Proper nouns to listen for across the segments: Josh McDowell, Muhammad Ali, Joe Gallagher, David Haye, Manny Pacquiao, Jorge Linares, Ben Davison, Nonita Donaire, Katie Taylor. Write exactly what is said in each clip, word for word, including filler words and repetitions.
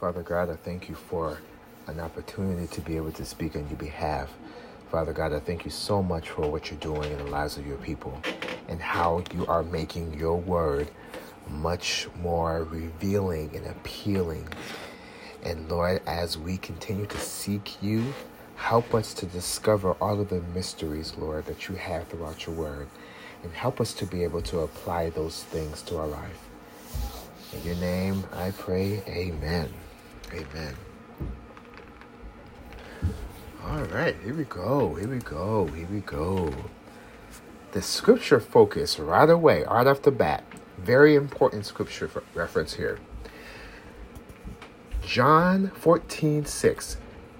Father God, I thank you for an opportunity to be able to speak on your behalf. Father God, I thank you so much for what you're doing in the lives of your people and how you are making your word much more revealing and appealing. And Lord, as we continue to seek you, help us to discover all of the mysteries, Lord, that you have throughout your word. And help us to be able to apply those things to our life. In your name, I pray, amen. Amen. All right, here we go, here we go, here we go. The scripture focus right away, right off the bat. Very important scripture reference here. John fourteen six.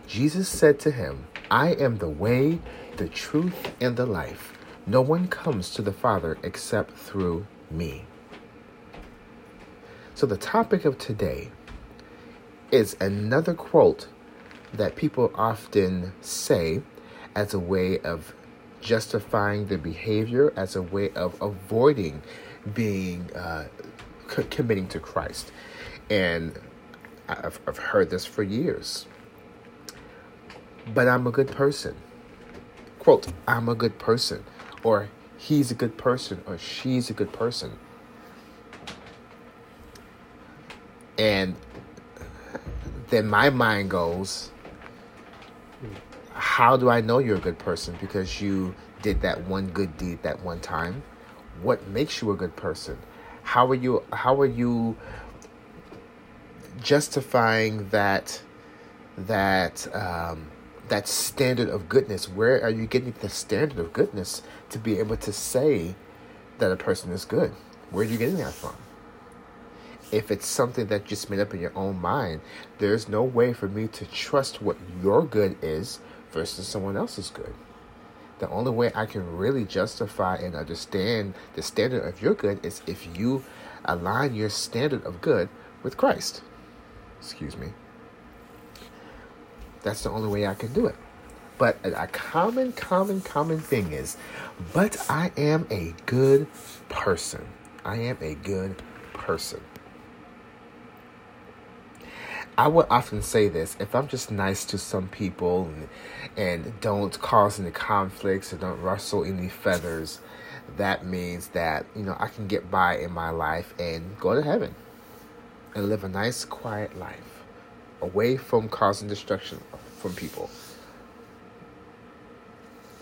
Jesus said to him, I am the way, the truth, and the life. No one comes to the Father except through me. So the topic of today is another quote that people often say as a way of justifying their behavior, as a way of avoiding being uh, c- committing to Christ. And I've, I've heard this for years. But I'm a good person. Quote, I'm a good person. Or he's a good person, or she's a good person. And then my mind goes, how do I know you're a good person? Because you did that one good deed that one time. What makes you a good person? How are you, how are you justifying that, that, um, that standard of goodness? Where are you getting the standard of goodness to be able to say that a person is good? Where are you getting that from? If it's something that you just made up in your own mind, there's no way for me to trust what your good is versus someone else's good. The only way I can really justify and understand the standard of your good is if you align your standard of good with Christ. Excuse me. That's the only way I can do it. But a common, common, common thing is, but I am a good person. I am a good person. I would often say this, if I'm just nice to some people and, and don't cause any conflicts or don't rustle any feathers, that means that, you know, I can get by in my life and go to heaven and live a nice, quiet life. Away from causing destruction from people.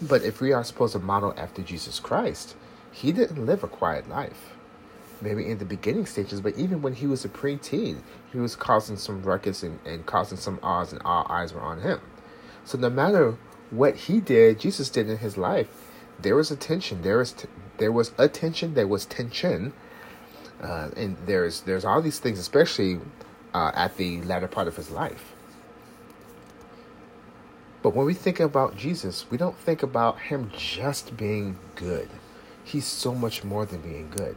But if we are supposed to model after Jesus Christ, he didn't live a quiet life. Maybe in the beginning stages, but even when he was a preteen, he was causing some ruckus and, and causing some odds, and all eyes were on him. So no matter what he did, Jesus did in his life, there was a tension. There was t- there was a tension. There was tension, uh, and there's there's all these things, especially. Uh, at the latter part of his life. But when we think about Jesus, we don't think about him just being good. He's so much more than being good.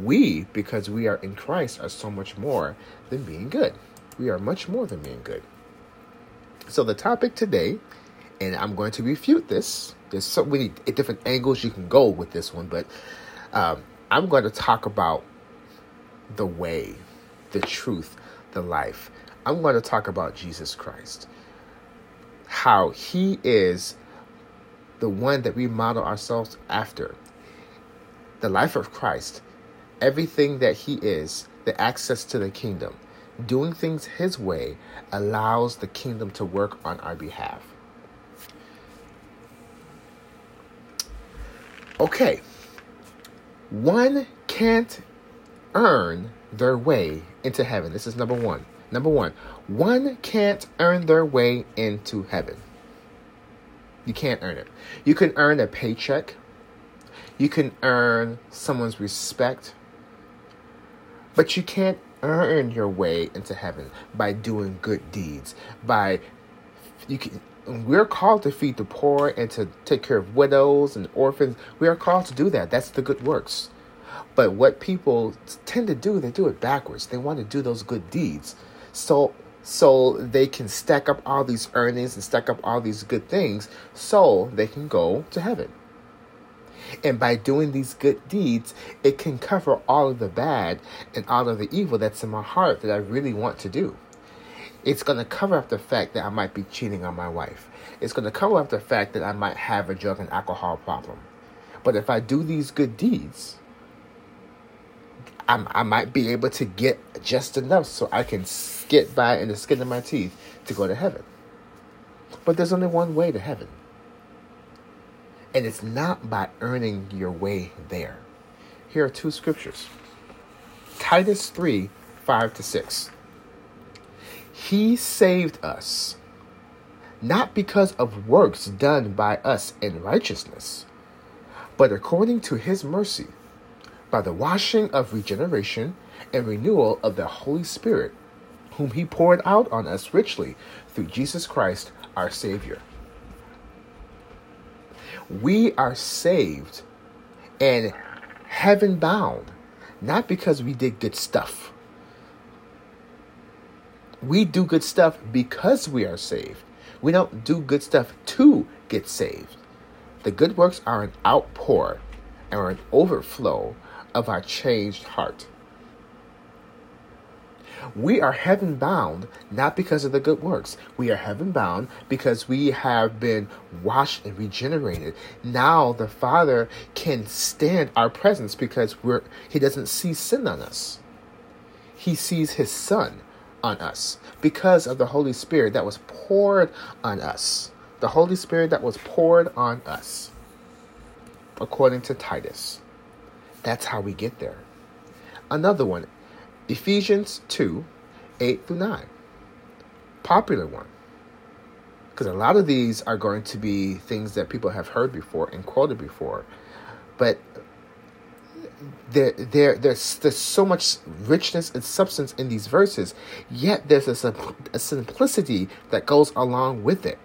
We, because we are in Christ, are so much more than being good. We are much more than being good. So the topic today, and I'm going to refute this. There's so many different angles you can go with this one, but um, I'm going to talk about the way, the truth, the life. I'm going to talk about Jesus Christ, how he is the one that we model ourselves after. The life of Christ, everything that he is, the access to the kingdom, doing things his way allows the kingdom to work on our behalf. Okay, one can't earn their way into heaven. This is number one. Number one, one can't earn their way into heaven. You can't earn it. You can earn a paycheck. You can earn someone's respect. But you can't earn your way into heaven by doing good deeds. By you can, we're called to feed the poor and to take care of widows and orphans. We are called to do that. That's the good works. But what people tend to do, they do it backwards. They want to do those good deeds so so they can stack up all these earnings and stack up all these good things so they can go to heaven. And by doing these good deeds, it can cover all of the bad and all of the evil that's in my heart that I really want to do. It's going to cover up the fact that I might be cheating on my wife. It's going to cover up the fact that I might have a drug and alcohol problem. But if I do these good deeds, I'm, I might be able to get just enough so I can get by in the skin of my teeth to go to heaven. But there's only one way to heaven. And it's not by earning your way there. Here are two scriptures. Titus three, five to six. He saved us, not because of works done by us in righteousness, but according to his mercy, by the washing of regeneration and renewal of the Holy Spirit, whom he poured out on us richly through Jesus Christ, our Savior. We are saved and heaven-bound, not because we did good stuff. We do good stuff because we are saved. We don't do good stuff to get saved. The good works are an outpour and are an overflow of our changed heart. We are heaven-bound not because of the good works. We are heaven-bound because we have been washed and regenerated. Now the Father can stand our presence because we're He doesn't see sin on us. He sees His Son on us because of the Holy Spirit that was poured on us. The Holy Spirit that was poured on us, according to Titus. That's how we get there. Another one, Ephesians two, eight through nine. Popular one. Because a lot of these are going to be things that people have heard before and quoted before. But there, there, there's, there's so much richness and substance in these verses, yet there's a, a simplicity that goes along with it.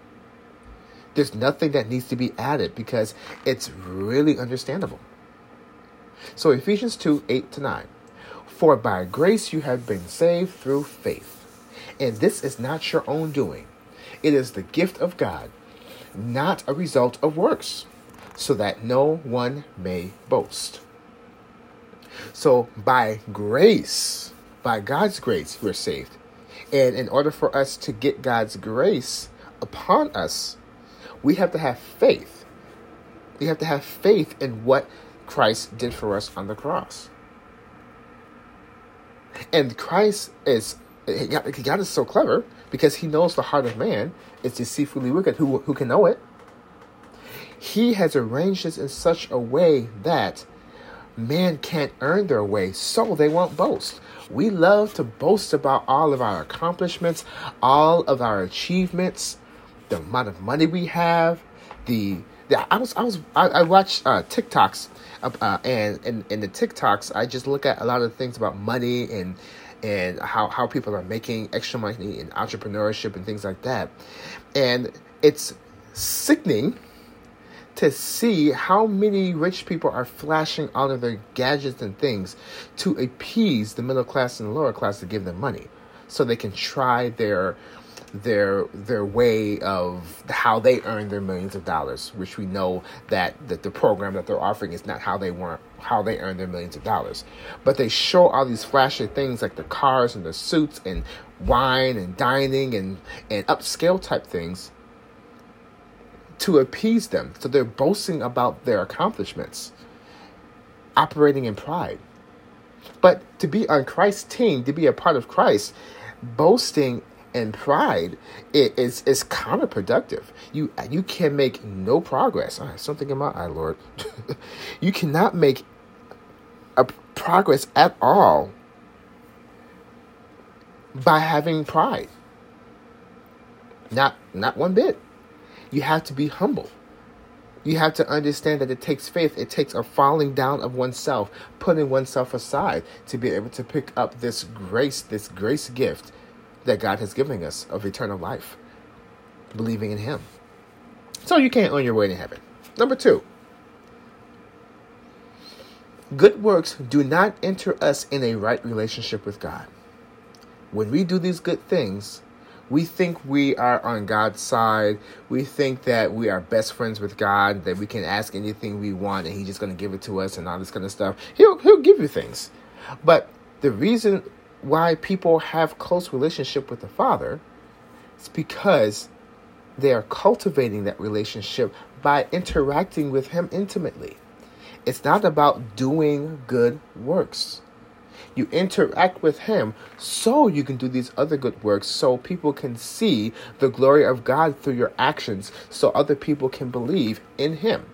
There's nothing that needs to be added because it's really understandable. So Ephesians two, eight to nine. For by grace you have been saved through faith, and this is not your own doing. It is the gift of God, not a result of works, so that no one may boast. So by grace, by God's grace, we're saved. And in order for us to get God's grace upon us, we have to have faith. We have to have faith in what Christ did for us on the cross. And Christ is, God is so clever because he knows the heart of man is deceitfully wicked. Who, who can know it? He has arranged this in such a way that man can't earn their way, so they won't boast. We love to boast about all of our accomplishments, all of our achievements, the amount of money we have. The, the I was I was I, I watched uh, TikToks. Uh, and in in the TikToks, I just look at a lot of things about money and and how, how people are making extra money in entrepreneurship and things like that. And it's sickening to see how many rich people are flashing all of their gadgets and things to appease the middle class and the lower class to give them money so they can try their their their way of how they earn their millions of dollars, which we know that, that the program that they're offering is not how they want, how they earn their millions of dollars. But they show all these flashy things like the cars and the suits and wine and dining and, and upscale type things to appease them. So they're boasting about their accomplishments, operating in pride. But to be on Christ's team, to be a part of Christ, boasting and pride is is counterproductive. You you can make no progress. I have something in my eye, Lord. You cannot make a progress at all by having pride. Not not one bit. You have to be humble. You have to understand that it takes faith. It takes a falling down of oneself, putting oneself aside to be able to pick up this grace, this grace gift that God has given us of eternal life, believing in him. So you can't earn your way to heaven. Number two, good works do not enter us in a right relationship with God. When we do these good things, we think we are on God's side. We think that we are best friends with God, that we can ask anything we want and he's just going to give it to us and all this kind of stuff. He'll, he'll give you things. But the reason why people have close relationship with the Father, it's because they are cultivating that relationship by interacting with Him intimately. It's not about doing good works. You interact with Him so you can do these other good works, so people can see the glory of God through your actions, so other people can believe in Him.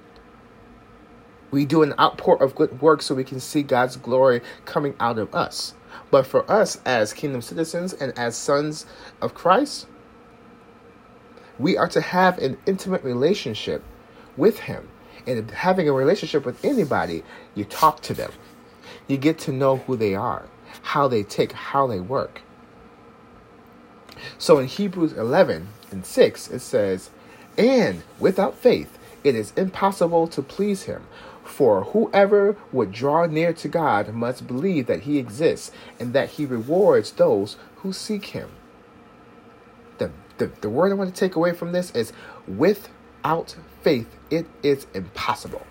We do an outpour of good works so we can see God's glory coming out of us. But for us as kingdom citizens and as sons of Christ, we are to have an intimate relationship with Him. And having a relationship with anybody, you talk to them. You get to know who they are, how they tick, how they work. So in Hebrews eleven and six, it says, "And without faith, it is impossible to please Him. For whoever would draw near to God must believe that He exists and that He rewards those who seek Him." The, the, the word I want to take away from this is without faith, it is impossible.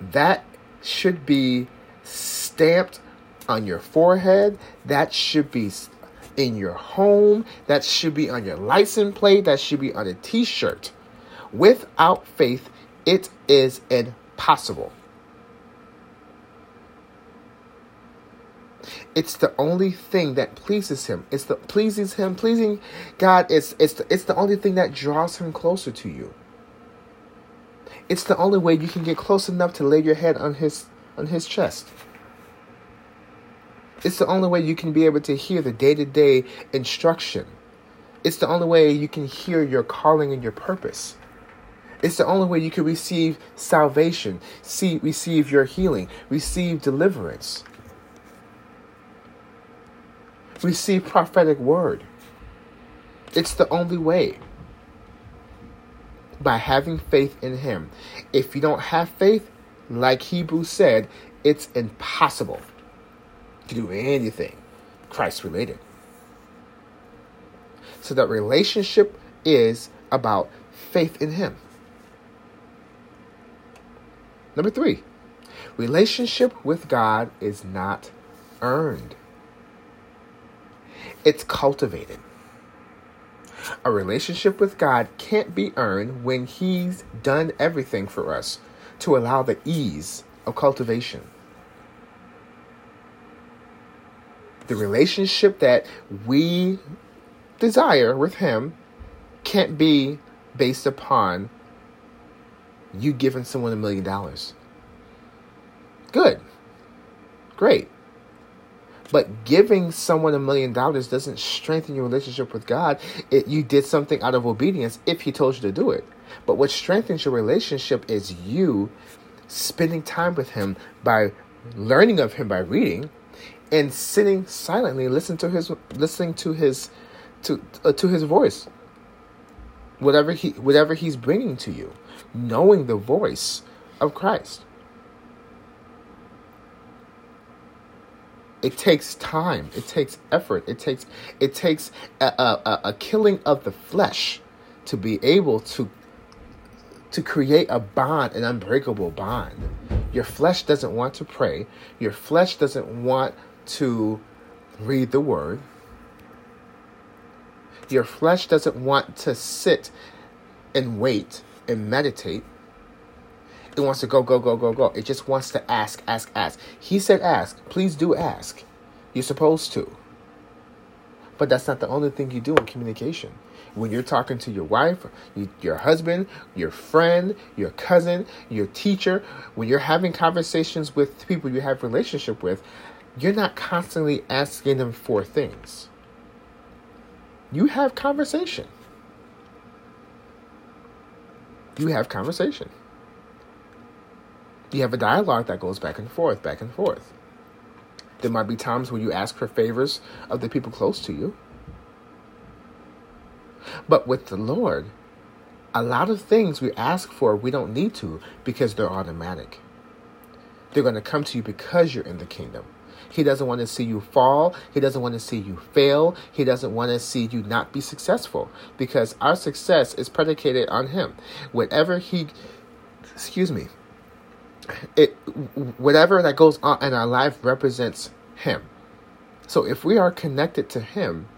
That should be stamped on your forehead. That should be in your home. That should be on your license plate. That should be on a t-shirt. Without faith, it is impossible. It's the only thing that pleases Him. It's the pleases Him, pleasing God. It's it's the, it's the only thing that draws Him closer to you. It's the only way you can get close enough to lay your head on his on his chest. It's the only way you can be able to hear the day-to-day instruction. It's the only way you can hear your calling and your purpose. It's the only way you can receive salvation, see, receive your healing, receive deliverance, receive prophetic word. It's the only way. By having faith in Him. If you don't have faith, like Hebrews said, it's impossible to do anything Christ-related. So that relationship is about faith in Him. Number three, relationship with God is not earned. It's cultivated. A relationship with God can't be earned when He's done everything for us to allow the ease of cultivation. The relationship that we desire with Him can't be based upon you giving someone a million dollars. Good. Great. But giving someone a million dollars doesn't strengthen your relationship with God. It, you did something out of obedience if He told you to do it. But what strengthens your relationship is you spending time with Him by learning of Him by reading, and sitting silently, listening to His listening to His to uh, to His voice. Whatever he whatever He's bringing to you, knowing the voice of Christ. It takes time. It takes effort. It takes it takes a, a, a killing of the flesh to be able to to create a bond, an unbreakable bond. Your flesh doesn't want to pray. Your flesh doesn't want to read the word. Your flesh doesn't want to sit and wait and meditate. It wants to go, go, go, go, go. It just wants to ask, ask, ask. He said ask. Please do ask. You're supposed to. But that's not the only thing you do in communication. When you're talking to your wife, your husband, your friend, your cousin, your teacher, when you're having conversations with people you have relationship with, you're not constantly asking them for things. You have conversation. You have conversation. You have a dialogue that goes back and forth, back and forth. There might be times when you ask for favors of the people close to you. But with the Lord, a lot of things we ask for, we don't need to, because they're automatic. They're going to come to you because you're in the kingdom. He doesn't want to see you fall. He doesn't want to see you fail. He doesn't want to see you not be successful, because our success is predicated on Him. Whatever He, excuse me, It whatever that goes on in our life represents him. So if we are connected to him,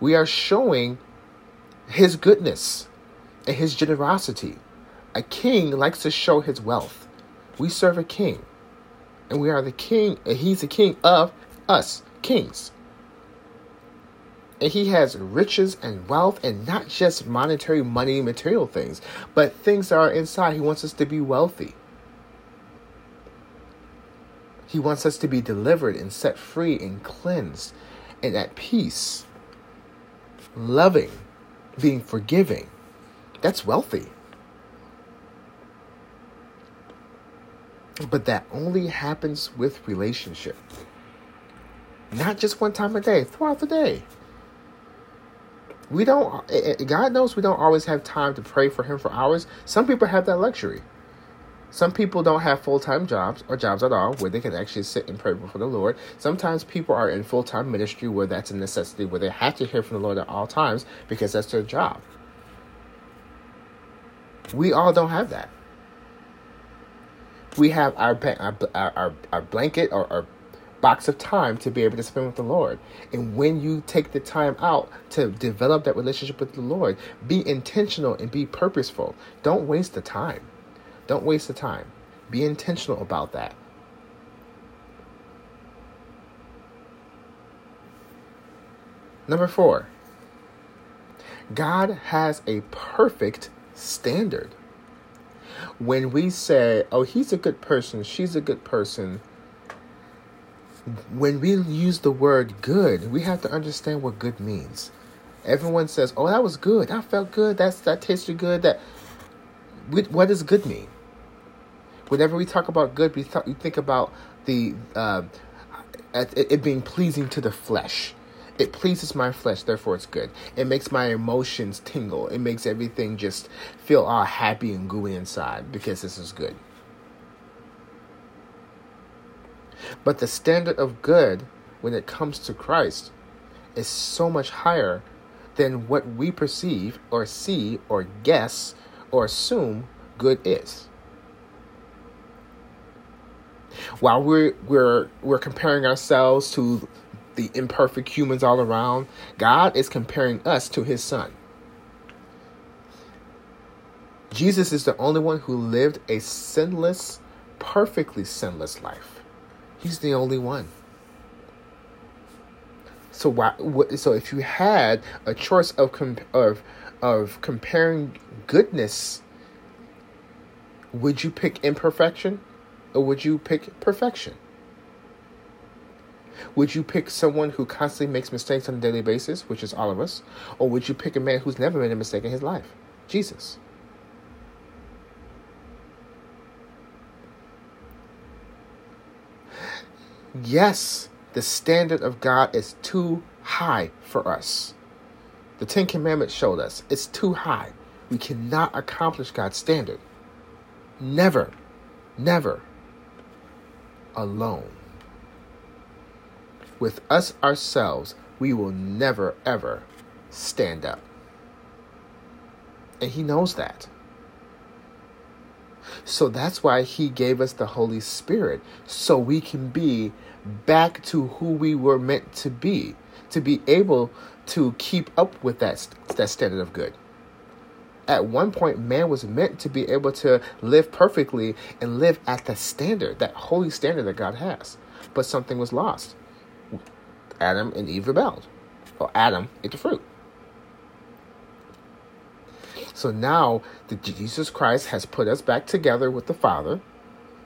we are showing his goodness and his generosity. A king likes to show his wealth. We serve a king, and we are the king, and he's the king of us, kings. And he has riches and wealth, and not just monetary money, material things, but things that are inside. He wants us to be wealthy. He wants us to be delivered and set free and cleansed and at peace, loving, being forgiving. That's wealthy. But that only happens with relationship. Not just one time a day, throughout the day. We don't, God knows we don't always have time to pray for him for hours. Some people have that luxury. Some people don't have full-time jobs or jobs at all where they can actually sit and pray before the Lord. Sometimes people are in full-time ministry where that's a necessity, where they have to hear from the Lord at all times because that's their job. We all don't have that. We have our our our, our blanket or our box of time to be able to spend with the Lord. And when you take the time out to develop that relationship with the Lord, be intentional and be purposeful. Don't waste the time. Don't waste the time. Be intentional about that. Number four, God has a perfect standard. When we say, oh, he's a good person, she's a good person, when we use the word good, we have to understand what good means. Everyone says, oh, that was good. That felt good. That's, that tasted good. That. What does good mean? Whenever we talk about good, we, th- we think about the uh, it, it being pleasing to the flesh. It pleases my flesh, therefore it's good. It makes my emotions tingle. It makes everything just feel all happy and gooey inside because this is good. But the standard of good when it comes to Christ is so much higher than what we perceive or see or guess or assume good is. While we're we're we're comparing ourselves to the imperfect humans all around, God is comparing us to his son. Jesus is the only one who lived a sinless, perfectly sinless life. He's the only one. So why, so if you had a choice of of of comparing goodness, would you pick imperfection or would you pick perfection? Would you pick someone who constantly makes mistakes on a daily basis, which is all of us, or would you pick a man who's never made a mistake in his life? Jesus. Yes, the standard of God is too high for us. The Ten Commandments showed us it's too high. We cannot accomplish God's standard. Never, never alone. With us ourselves, we will never, ever stand up. And he knows that. So that's why he gave us the Holy Spirit, so we can be back to who we were meant to be, to be able to keep up with that, that standard of good. At one point, man was meant to be able to live perfectly and live at the standard, that holy standard that God has. But something was lost. Adam and Eve rebelled. Or Adam ate the fruit. So now the Jesus Christ has put us back together with the Father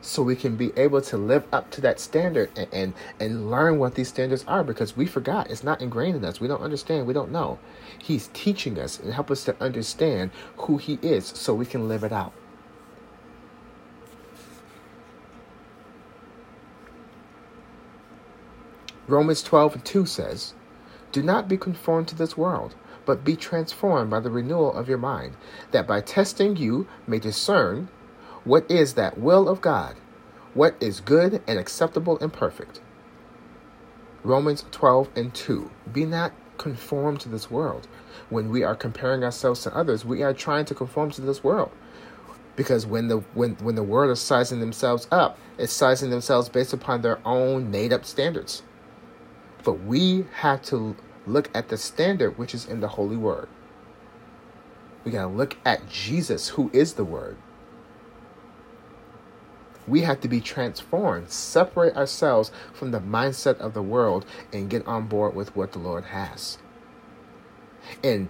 so we can be able to live up to that standard and, and, and learn what these standards are, because we forgot. It's not ingrained in us. We don't understand. We don't know. He's teaching us and help us to understand who he is so we can live it out. Romans twelve and two says, do not be conformed to this world, but be transformed by the renewal of your mind, that by testing you may discern what is that will of God, what is good and acceptable and perfect. Romans twelve and two, be not conformed to this world. When we are comparing ourselves to others, we are trying to conform to this world. Because when the when, when the world is sizing themselves up, it's sizing themselves based upon their own made-up standards. But we have to look at the standard which is in the Holy Word. We got to look at Jesus, who is the Word. We have to be transformed, separate ourselves from the mindset of the world and get on board with what the Lord has. And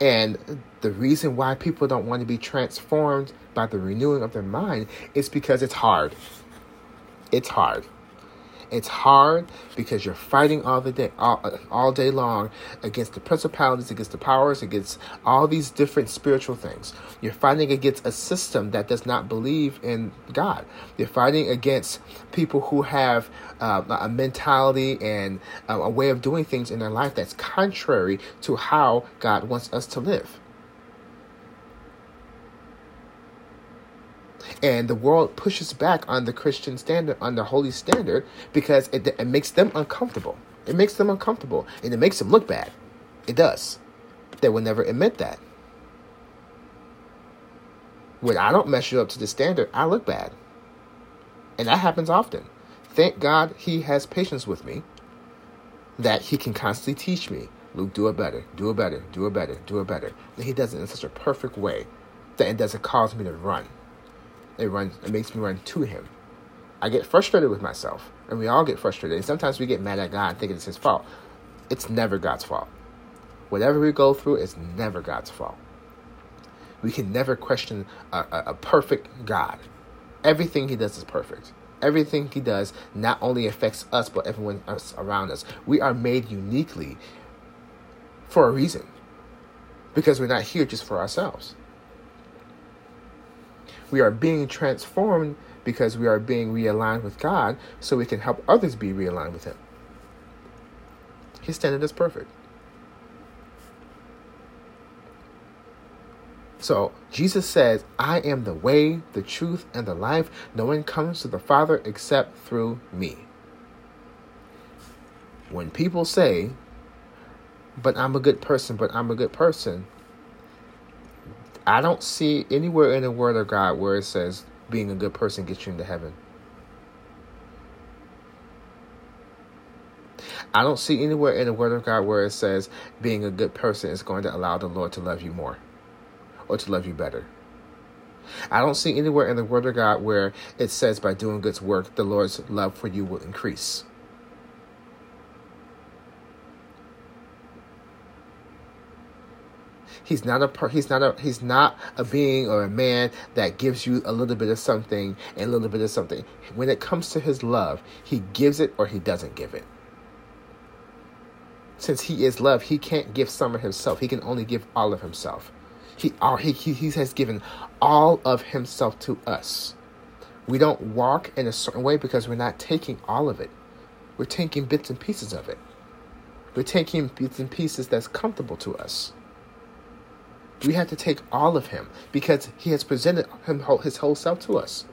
and the reason why people don't want to be transformed by the renewing of their mind is because it's hard. It's hard. It's hard because you're fighting all the day, all, all day long against the principalities, against the powers, against all these different spiritual things. You're fighting against a system that does not believe in God. You're fighting against people who have uh, a mentality and uh, a way of doing things in their life that's contrary to how God wants us to live. And the world pushes back on the Christian standard, on the holy standard, because it, it makes them uncomfortable. It makes them uncomfortable, and it makes them look bad. It does. They will never admit that. When I don't measure up to the standard, I look bad. And that happens often. Thank God he has patience with me, that he can constantly teach me, Luke, do it better, do it better, do it better, do it better. And he does it in such a perfect way that it doesn't cause me to run. It runs. It makes me run to him. I get frustrated with myself, and we all get frustrated. And sometimes we get mad at God, thinking it's his fault. It's never God's fault. Whatever we go through is never God's fault. We can never question a, a, a perfect God. Everything he does is perfect. Everything he does not only affects us, but everyone else around us. We are made uniquely for a reason, because we're not here just for ourselves. We are being transformed because we are being realigned with God so we can help others be realigned with him. His standard is perfect. So Jesus says, I am the way, the truth, and the life. No one comes to the Father except through me. When people say, but I'm a good person, but I'm a good person, I don't see anywhere in the Word of God where it says being a good person gets you into heaven. I don't see anywhere in the Word of God where it says being a good person is going to allow the Lord to love you more or to love you better. I don't see anywhere in the Word of God where it says by doing good work, the Lord's love for you will increase. He's not a he's not a he's not a being or a man that gives you a little bit of something and a little bit of something. When it comes to his love, he gives it or he doesn't give it. Since he is love, he can't give some of himself. He can only give all of himself. He all he he, he has given all of himself to us. We don't walk in a certain way because we're not taking all of it. We're taking bits and pieces of it. We're taking bits and pieces that's comfortable to us. We have to take all of him because he has presented him whole, his whole self to us.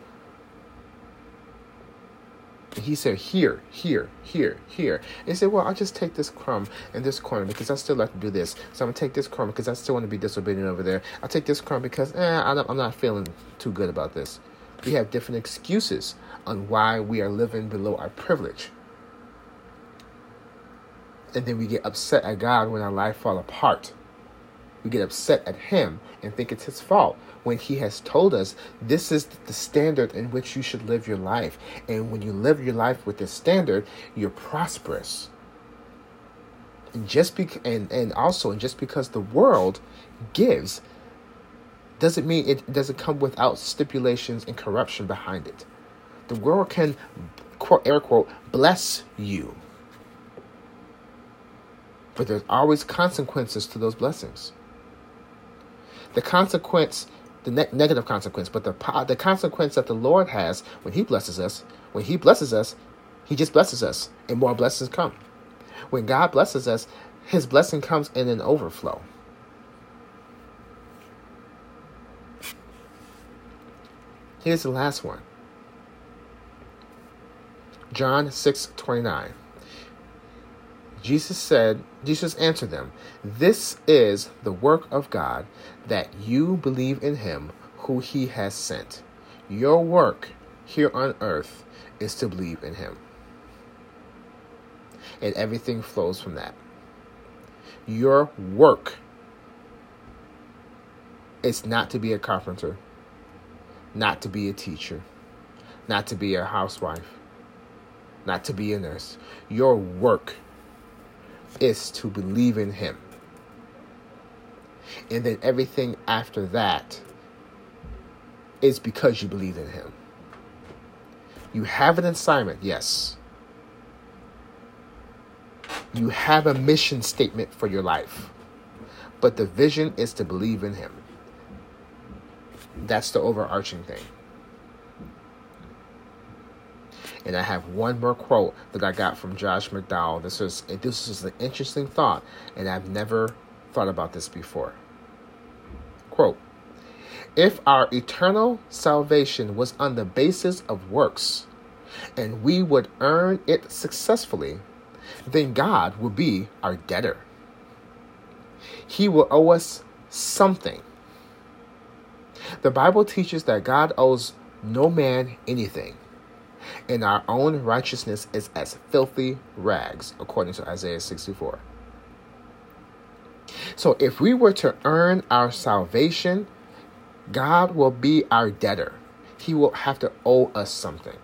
And he said, here, here, here, here. And he said, well, I'll just take this crumb and this corner because I still like to do this. So I'm going to take this crumb because I still want to be disobedient over there. I'll take this crumb because eh, I don't, I'm not feeling too good about this. We have different excuses on why we are living below our privilege. And then we get upset at God when our life falls apart. We get upset at him and think it's his fault when he has told us this is the standard in which you should live your life. And when you live your life with this standard, you're prosperous. And just be and, and also just because the world gives doesn't mean it doesn't come without stipulations and corruption behind it. The world can, quote, air quote, bless you. But there's always consequences to those blessings. The consequence, the ne- negative consequence, but the po- the consequence that the Lord has when he blesses us, when he blesses us, he just blesses us and more blessings come. When God blesses us, his blessing comes in an overflow. Here's the last one. John six twenty-nine. Jesus said, Jesus answered them, this is the work of God, that you believe in him who he has sent. Your work here on earth is to believe in him. and everything flows from that. Your work is not to be a carpenter, not to be a teacher, not to be a housewife, not to be a nurse. Your work is to believe in Him. And then everything after that is because you believe in Him. You have an assignment, yes. You have a mission statement for your life. But the vision is to believe in Him. That's the overarching thing. And I have one more quote that I got from Josh McDowell. This is this is an interesting thought, and I've never thought about this before. Quote, "If our eternal salvation was on the basis of works, and we would earn it successfully, then God will be our debtor. He will owe us something. The Bible teaches that God owes no man anything, and our own righteousness is as filthy rags," according to Isaiah sixty-four. So if we were to earn our salvation, God will be our debtor. He will have to owe us something.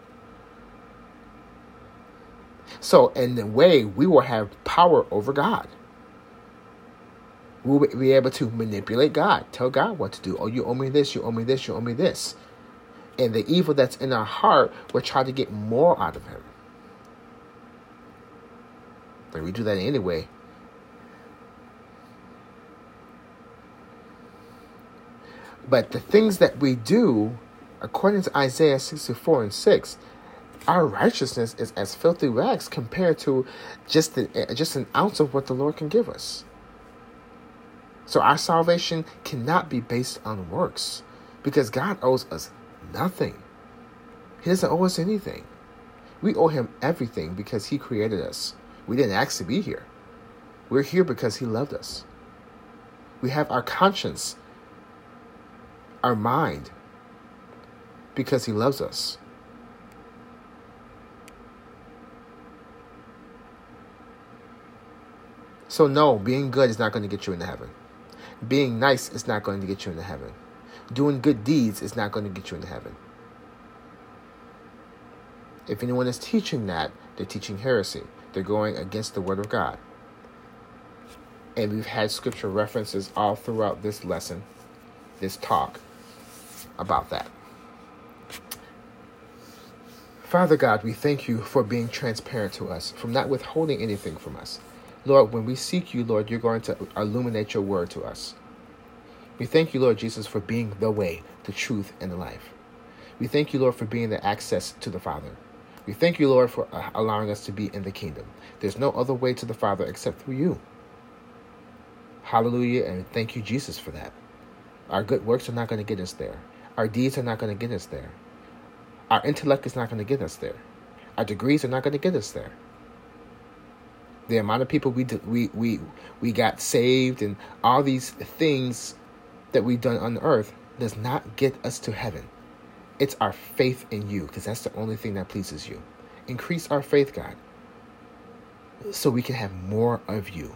So in a way, we will have power over God. We'll be able to manipulate God, tell God what to do. Oh, you owe me this, you owe me this, you owe me this. And the evil that's in our heart, we'll try to get more out of Him. And we do that anyway. But the things that we do, according to Isaiah sixty-four and six, our righteousness is as filthy rags compared to just, the, just an ounce of what the Lord can give us. So our salvation cannot be based on works, because God owes us nothing. He doesn't owe us anything. We owe Him everything because He created us. We didn't ask to be here. We're here because He loved us. We have our conscience, our mind, because He loves us. So no, being good is not going to get you into heaven. Being nice is not going to get you into heaven. Doing good deeds is not going to get you into heaven. If anyone is teaching that, they're teaching heresy. They're going against the Word of God. And we've had scripture references all throughout this lesson, this talk about that. Father God, we thank You for being transparent to us, for not withholding anything from us. Lord, when we seek You, Lord, You're going to illuminate Your word to us. We thank You, Lord Jesus, for being the way, the truth, and the life. We thank You, Lord, for being the access to the Father. We thank You, Lord, for allowing us to be in the kingdom. There's no other way to the Father except through You. Hallelujah, and thank You, Jesus, for that. Our good works are not going to get us there. Our deeds are not going to get us there. Our intellect is not going to get us there. Our degrees are not going to get us there. The amount of people we did, we we we got saved and all these things that we've done on earth does not get us to heaven. It's our faith in You, because that's the only thing that pleases You. Increase our faith, God, so we can have more of You.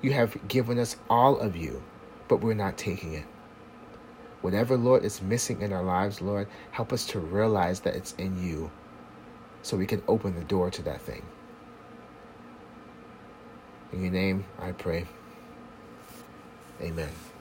You have given us all of You, but we're not taking it. Whatever, Lord, is missing in our lives, Lord, help us to realize that it's in You, so we can open the door to that thing. In Your name I pray. Amen.